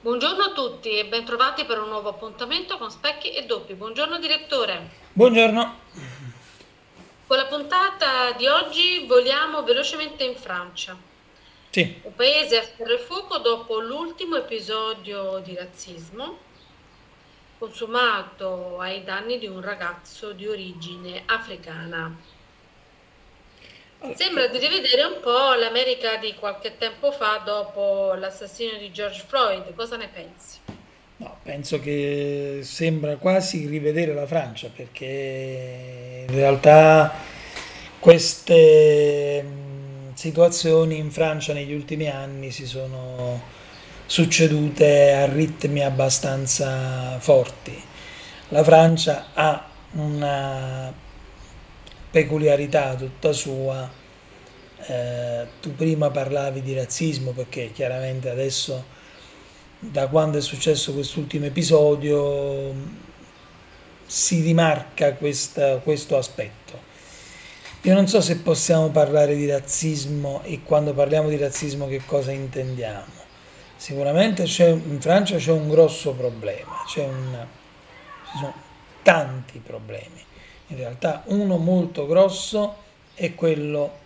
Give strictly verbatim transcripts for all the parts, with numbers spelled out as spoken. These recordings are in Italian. Buongiorno a tutti e bentrovati per un nuovo appuntamento con Specchi e Doppi. Buongiorno direttore. Buongiorno. Con la puntata di oggi voliamo velocemente in Francia. Sì. Un paese a ferro e fuoco dopo l'ultimo episodio di razzismo consumato ai danni di un ragazzo di origine africana. Sembra di rivedere un po' l'America di qualche tempo fa dopo l'assassinio di George Floyd. Cosa ne pensi? No, penso che sembra quasi rivedere la Francia, perché in realtà queste situazioni in Francia negli ultimi anni si sono succedute a ritmi abbastanza forti. La Francia ha una peculiarità tutta sua. Eh, tu prima parlavi di razzismo, perché chiaramente adesso, da quando è successo quest'ultimo episodio, si rimarca questa, questo aspetto. Io non so se possiamo parlare di razzismo, e quando parliamo di razzismo che cosa intendiamo. Sicuramente c'è, in Francia c'è un grosso problema, c'è un, ci sono tanti problemi. In realtà uno molto grosso è quello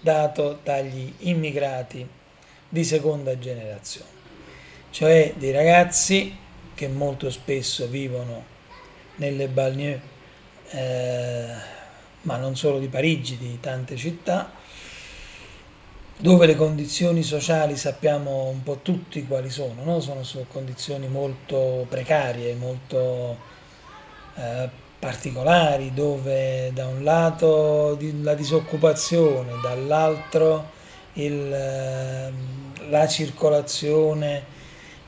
dato dagli immigrati di seconda generazione, cioè dei ragazzi che molto spesso vivono nelle banlieue, eh, ma non solo di Parigi, di tante città, dove le condizioni sociali sappiamo un po' tutti quali sono, no? Sono su condizioni molto precarie, molto eh, particolari, dove da un lato la disoccupazione, dall'altro il, la circolazione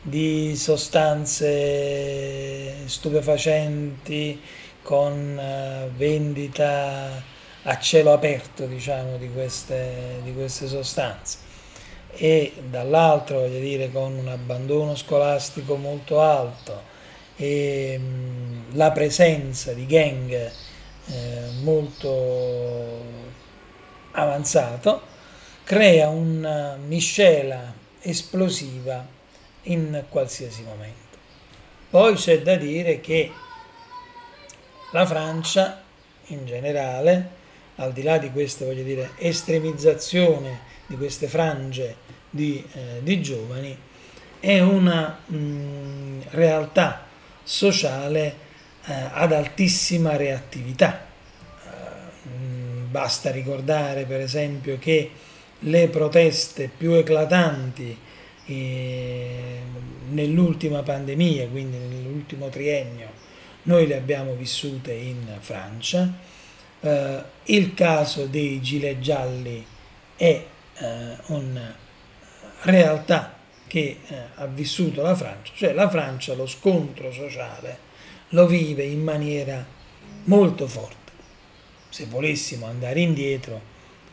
di sostanze stupefacenti con vendita a cielo aperto, diciamo, di queste, di queste sostanze, e dall'altro, voglio dire, con un abbandono scolastico molto alto e la presenza di gang eh, molto avanzato, crea una miscela esplosiva in qualsiasi momento. Poi c'è da dire che la Francia in generale, al di là di questa, voglio dire, estremizzazione di queste frange di, eh, di giovani, è una mh, realtà sociale eh, ad altissima reattività. Eh, basta ricordare per esempio che le proteste più eclatanti eh, nell'ultima pandemia, quindi nell'ultimo triennio, noi le abbiamo vissute in Francia. Eh, il caso dei gilet gialli è eh, una realtà che eh, ha vissuto la Francia, cioè la Francia lo scontro sociale lo vive in maniera molto forte. Se volessimo andare indietro,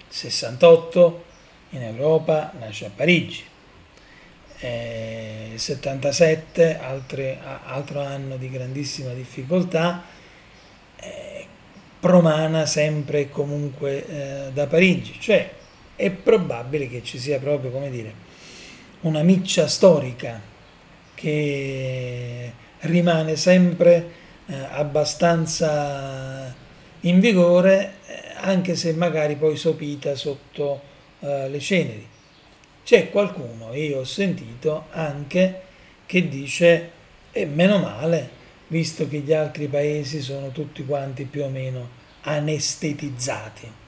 sessantotto in Europa nasce a Parigi, eh, settantasette altre, altro anno di grandissima difficoltà, eh, promana sempre e comunque eh, da Parigi, cioè è probabile che ci sia proprio, come dire, una miccia storica che rimane sempre eh, abbastanza in vigore, anche se magari poi sopita sotto eh, le ceneri. C'è qualcuno, io ho sentito anche, che dice e eh, meno male, visto che gli altri paesi sono tutti quanti più o meno anestetizzati.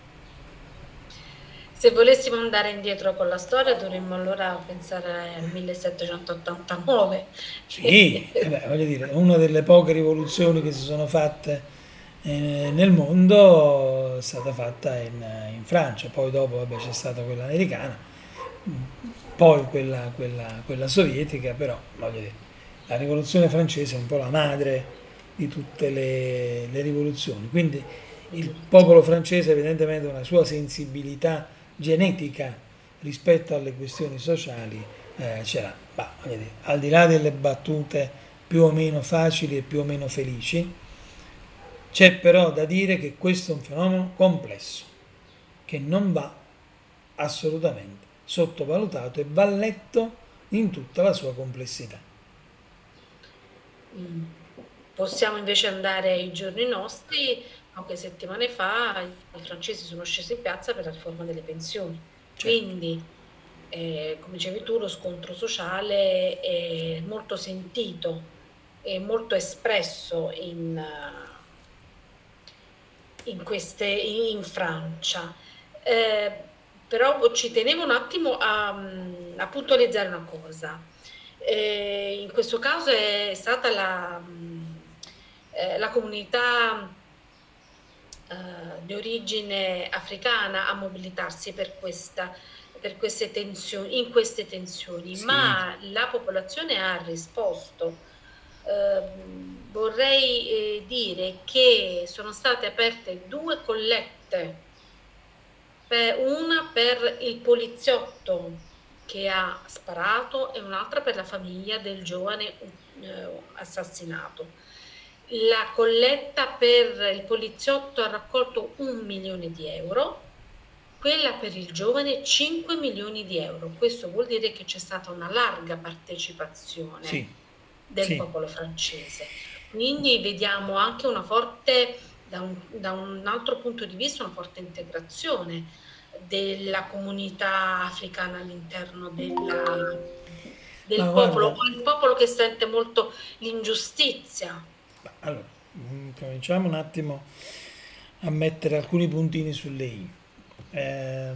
Se volessimo andare indietro con la storia, dovremmo allora pensare al millesettecentottantanove. Sì, eh beh, voglio dire, una delle poche rivoluzioni che si sono fatte eh, nel mondo è stata fatta in, in Francia. Poi dopo, vabbè, c'è stata quella americana, poi quella, quella, quella sovietica, però voglio dire, la rivoluzione francese è un po' la madre di tutte le, le rivoluzioni. Quindi il popolo francese evidentemente ha una sua sensibilità genetica rispetto alle questioni sociali, eh, ce l'ha. Ma, al di là delle battute più o meno facili e più o meno felici, c'è però da dire che questo è un fenomeno complesso, che non va assolutamente sottovalutato e va letto in tutta la sua complessità. Possiamo invece andare ai giorni nostri. Poche settimane fa i francesi sono scesi in piazza per la riforma delle pensioni. Certo. Quindi, eh, come dicevi tu, lo scontro sociale è molto sentito, è molto espresso in, in, queste, in, in Francia. Eh, però ci tenevo un attimo a, a puntualizzare una cosa. Eh, in questo caso è stata la, eh, la comunità eh, di origine africana a mobilitarsi per questa, per queste tensioni, in queste tensioni, sì. Ma la popolazione ha risposto. Eh, vorrei eh, dire che sono state aperte due collette. Una per il poliziotto che ha sparato e un'altra per la famiglia del giovane assassinato. La colletta per il poliziotto ha raccolto un milione di euro, quella per il giovane cinque milioni di euro. Questo vuol dire che c'è stata una larga partecipazione sì. del sì. popolo francese. Quindi vediamo anche una forte... Da un, da un altro punto di vista, una forte integrazione della comunità africana all'interno della, del Ma popolo, guarda. Il popolo che sente molto l'ingiustizia. Allora, cominciamo un attimo a mettere alcuni puntini su lei. Eh,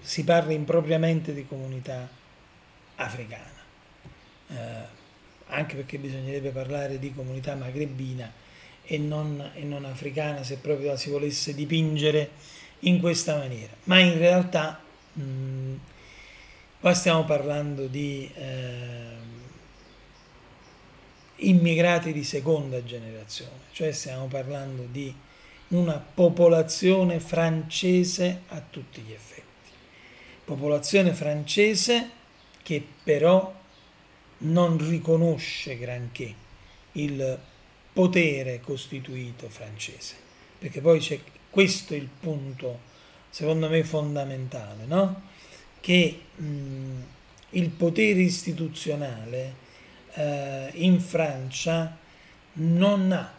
si parla impropriamente di comunità africana, eh, anche perché bisognerebbe parlare di comunità magrebina e non, e non africana, se proprio la si volesse dipingere in questa maniera, ma in realtà mh, qua stiamo parlando di eh, immigrati di seconda generazione, cioè stiamo parlando di una popolazione francese a tutti gli effetti, popolazione francese che però non riconosce granché il potere costituito francese, perché poi c'è questo il punto secondo me fondamentale, no? Che mh, il potere istituzionale eh, in Francia non ha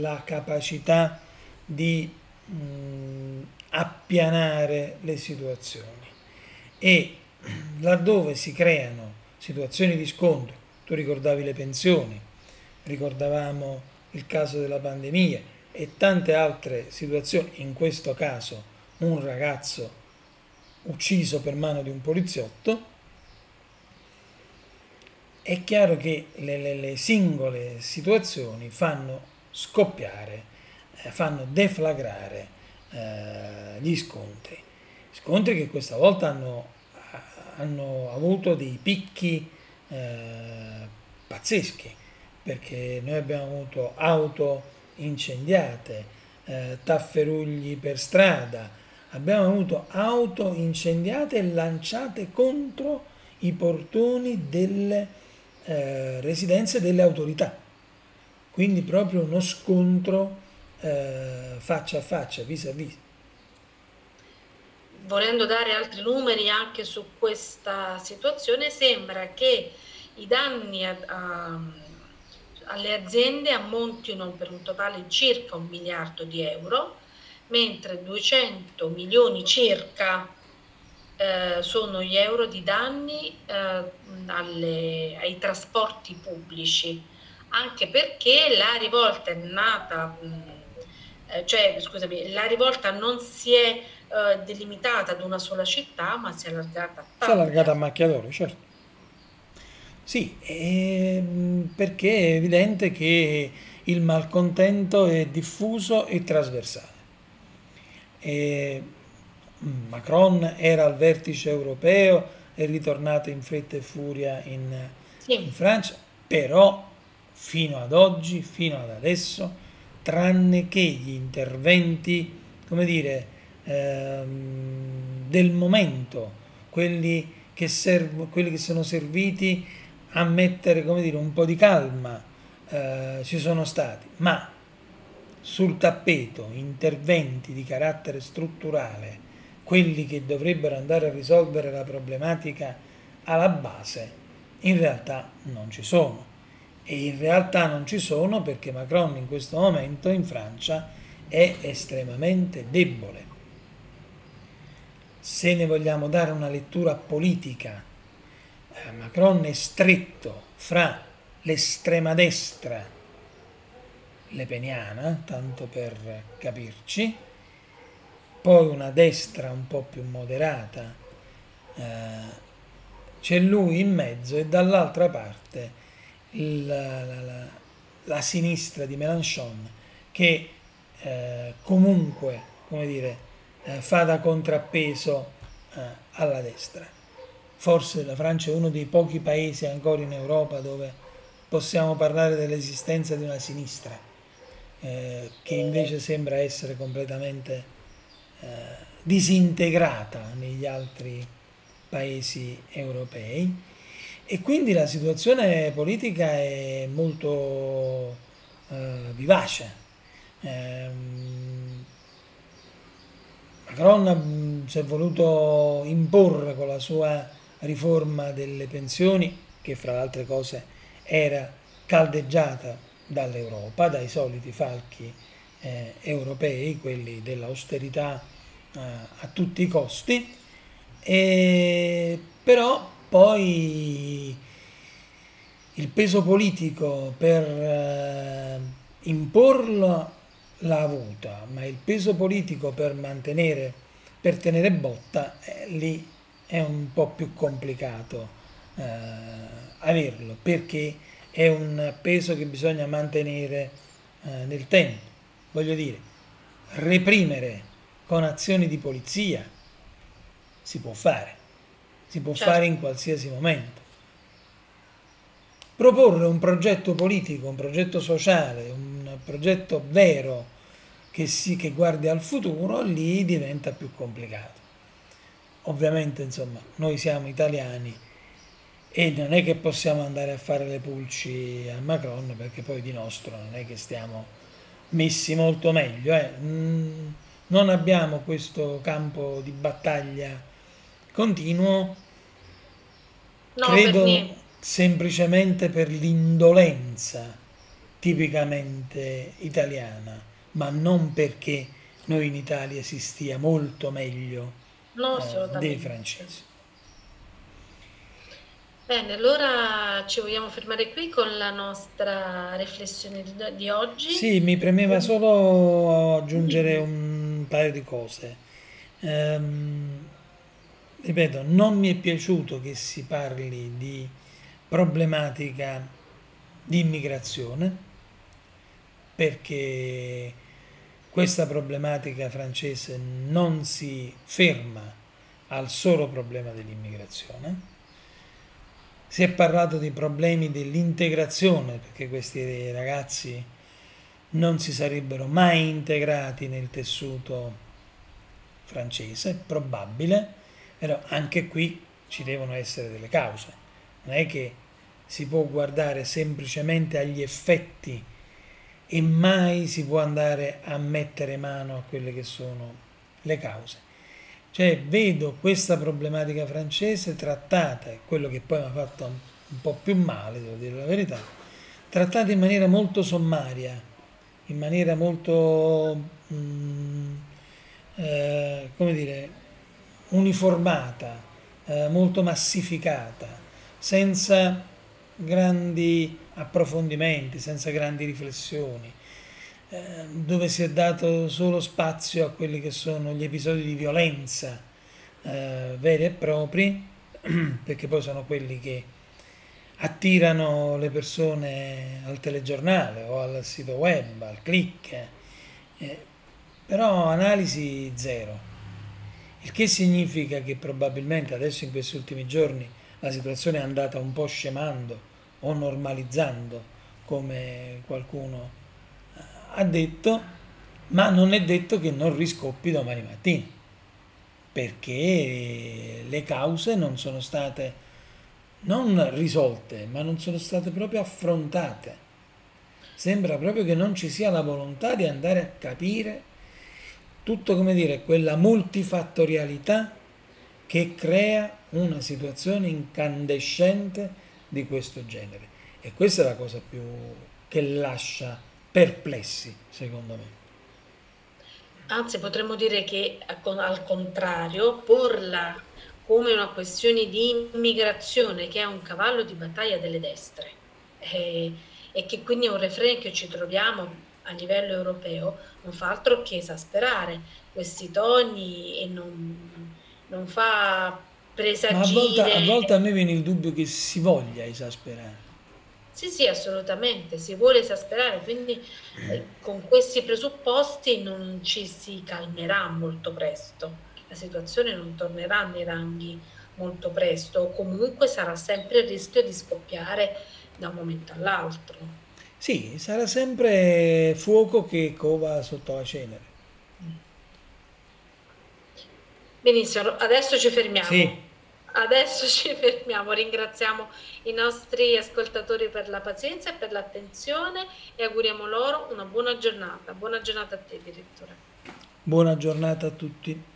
la capacità di mh, appianare le situazioni, e laddove si creano situazioni di scontro, tu ricordavi le pensioni, ricordavamo il caso della pandemia e tante altre situazioni, in questo caso un ragazzo ucciso per mano di un poliziotto, è chiaro che le, le, le singole situazioni fanno scoppiare, eh, fanno deflagrare eh, gli scontri, scontri che questa volta hanno, hanno avuto dei picchi eh, pazzeschi, perché noi abbiamo avuto auto incendiate, eh, tafferugli per strada, abbiamo avuto auto incendiate e lanciate contro i portoni delle eh, residenze delle autorità. Quindi proprio uno scontro eh, faccia a faccia, vis a vis. Volendo dare altri numeri anche su questa situazione, sembra che i danni a, a alle aziende ammontino per un totale circa un miliardo di euro, mentre duecento milioni circa eh, sono gli euro di danni eh, alle, ai trasporti pubblici, anche perché la rivolta è nata, mh, cioè scusami, la rivolta non si è eh, delimitata ad una sola città, ma si è allargata a tante. Si è allargata a macchia d'olio, certo. Sì, ehm, perché è evidente che il malcontento è diffuso e trasversale. E Macron era al vertice europeo, è ritornato in fretta e furia in, sì. in Francia, però fino ad oggi, fino ad adesso, tranne che gli interventi, come dire, ehm, del momento, quelli che, serv- quelli che sono serviti a mettere, come dire, un po' di calma eh, ci sono stati, ma sul tappeto interventi di carattere strutturale, quelli che dovrebbero andare a risolvere la problematica alla base, in realtà non ci sono. e in realtà non ci sono, perché Macron in questo momento in Francia è estremamente debole. Se ne vogliamo dare una lettura politica, Macron è stretto fra l'estrema destra lepeniana, tanto per capirci, poi una destra un po' più moderata, eh, c'è lui in mezzo, e dall'altra parte La, la, la, la sinistra di Mélenchon, che eh, comunque, come dire, eh, fa da contrappeso eh, alla destra. Forse la Francia è uno dei pochi paesi ancora in Europa dove possiamo parlare dell'esistenza di una sinistra eh, che invece sembra essere completamente eh, disintegrata negli altri paesi europei. E quindi la situazione politica è molto eh, vivace. Eh, Macron si è voluto imporre con la sua riforma delle pensioni, che fra le altre cose era caldeggiata dall'Europa, dai soliti falchi eh, europei, quelli dell'austerità eh, a tutti i costi, e però poi il peso politico per eh, imporlo l'ha avuta, ma il peso politico per mantenere, per tenere botta, eh, lì è un po' più complicato eh, averlo, perché è un peso che bisogna mantenere eh, nel tempo. Voglio dire, reprimere con azioni di polizia si può fare. Si può certo. fare in qualsiasi momento. Proporre un progetto politico, un progetto sociale, un progetto vero che, si, che guardi al futuro, lì diventa più complicato. Ovviamente, insomma, noi siamo italiani e non è che possiamo andare a fare le pulci a Macron, perché poi di nostro non è che stiamo messi molto meglio. Eh. Non abbiamo questo campo di battaglia continuo, no, credo per semplicemente per l'indolenza tipicamente italiana, ma non perché noi in Italia si stia molto meglio no, eh, dei francesi. Bene, allora ci vogliamo fermare qui con la nostra riflessione di, di oggi. Sì, mi premeva solo aggiungere un paio di cose. Um, Ripeto, non mi è piaciuto che si parli di problematica di immigrazione, perché questa problematica francese non si ferma al solo problema dell'immigrazione. Si è parlato dei problemi dell'integrazione, perché questi ragazzi non si sarebbero mai integrati nel tessuto francese, probabile. Però anche qui ci devono essere delle cause, non è che si può guardare semplicemente agli effetti e mai si può andare a mettere mano a quelle che sono le cause. Cioè, vedo questa problematica francese trattata, quello che poi mi ha fatto un po' più male, devo dire la verità, trattata in maniera molto sommaria, in maniera molto, mm, eh, come dire... uniformata, eh, molto massificata, senza grandi approfondimenti, senza grandi riflessioni, eh, dove si è dato solo spazio a quelli che sono gli episodi di violenza eh, veri e propri, perché poi sono quelli che attirano le persone al telegiornale o al sito web, al click, eh, però analisi zero. Il che significa che probabilmente adesso, in questi ultimi giorni, la situazione è andata un po' scemando o normalizzando, come qualcuno ha detto, ma non è detto che non riscoppi domani mattina, perché le cause non sono state non risolte, ma non sono state proprio affrontate. Sembra proprio che non ci sia la volontà di andare a capire tutto, come dire, quella multifattorialità che crea una situazione incandescente di questo genere. E questa è la cosa più che lascia perplessi, secondo me. Anzi, potremmo dire che al contrario, porla come una questione di immigrazione, che è un cavallo di battaglia delle destre, e, e che quindi è un refrain che ci troviamo a livello europeo, non fa altro che esasperare questi toni e non, non fa presagire. Ma a volte, a volte a me viene il dubbio che si voglia esasperare. Sì, sì, assolutamente, si vuole esasperare, quindi eh, con questi presupposti non ci si calmerà molto presto, la situazione non tornerà nei ranghi molto presto, o comunque sarà sempre il rischio di scoppiare da un momento all'altro. Sì, sarà sempre fuoco che cova sotto la cenere. Benissimo, adesso ci fermiamo. Sì. Adesso ci fermiamo, ringraziamo i nostri ascoltatori per la pazienza e per l'attenzione e auguriamo loro una buona giornata. Buona giornata a te, direttore. Buona giornata a tutti.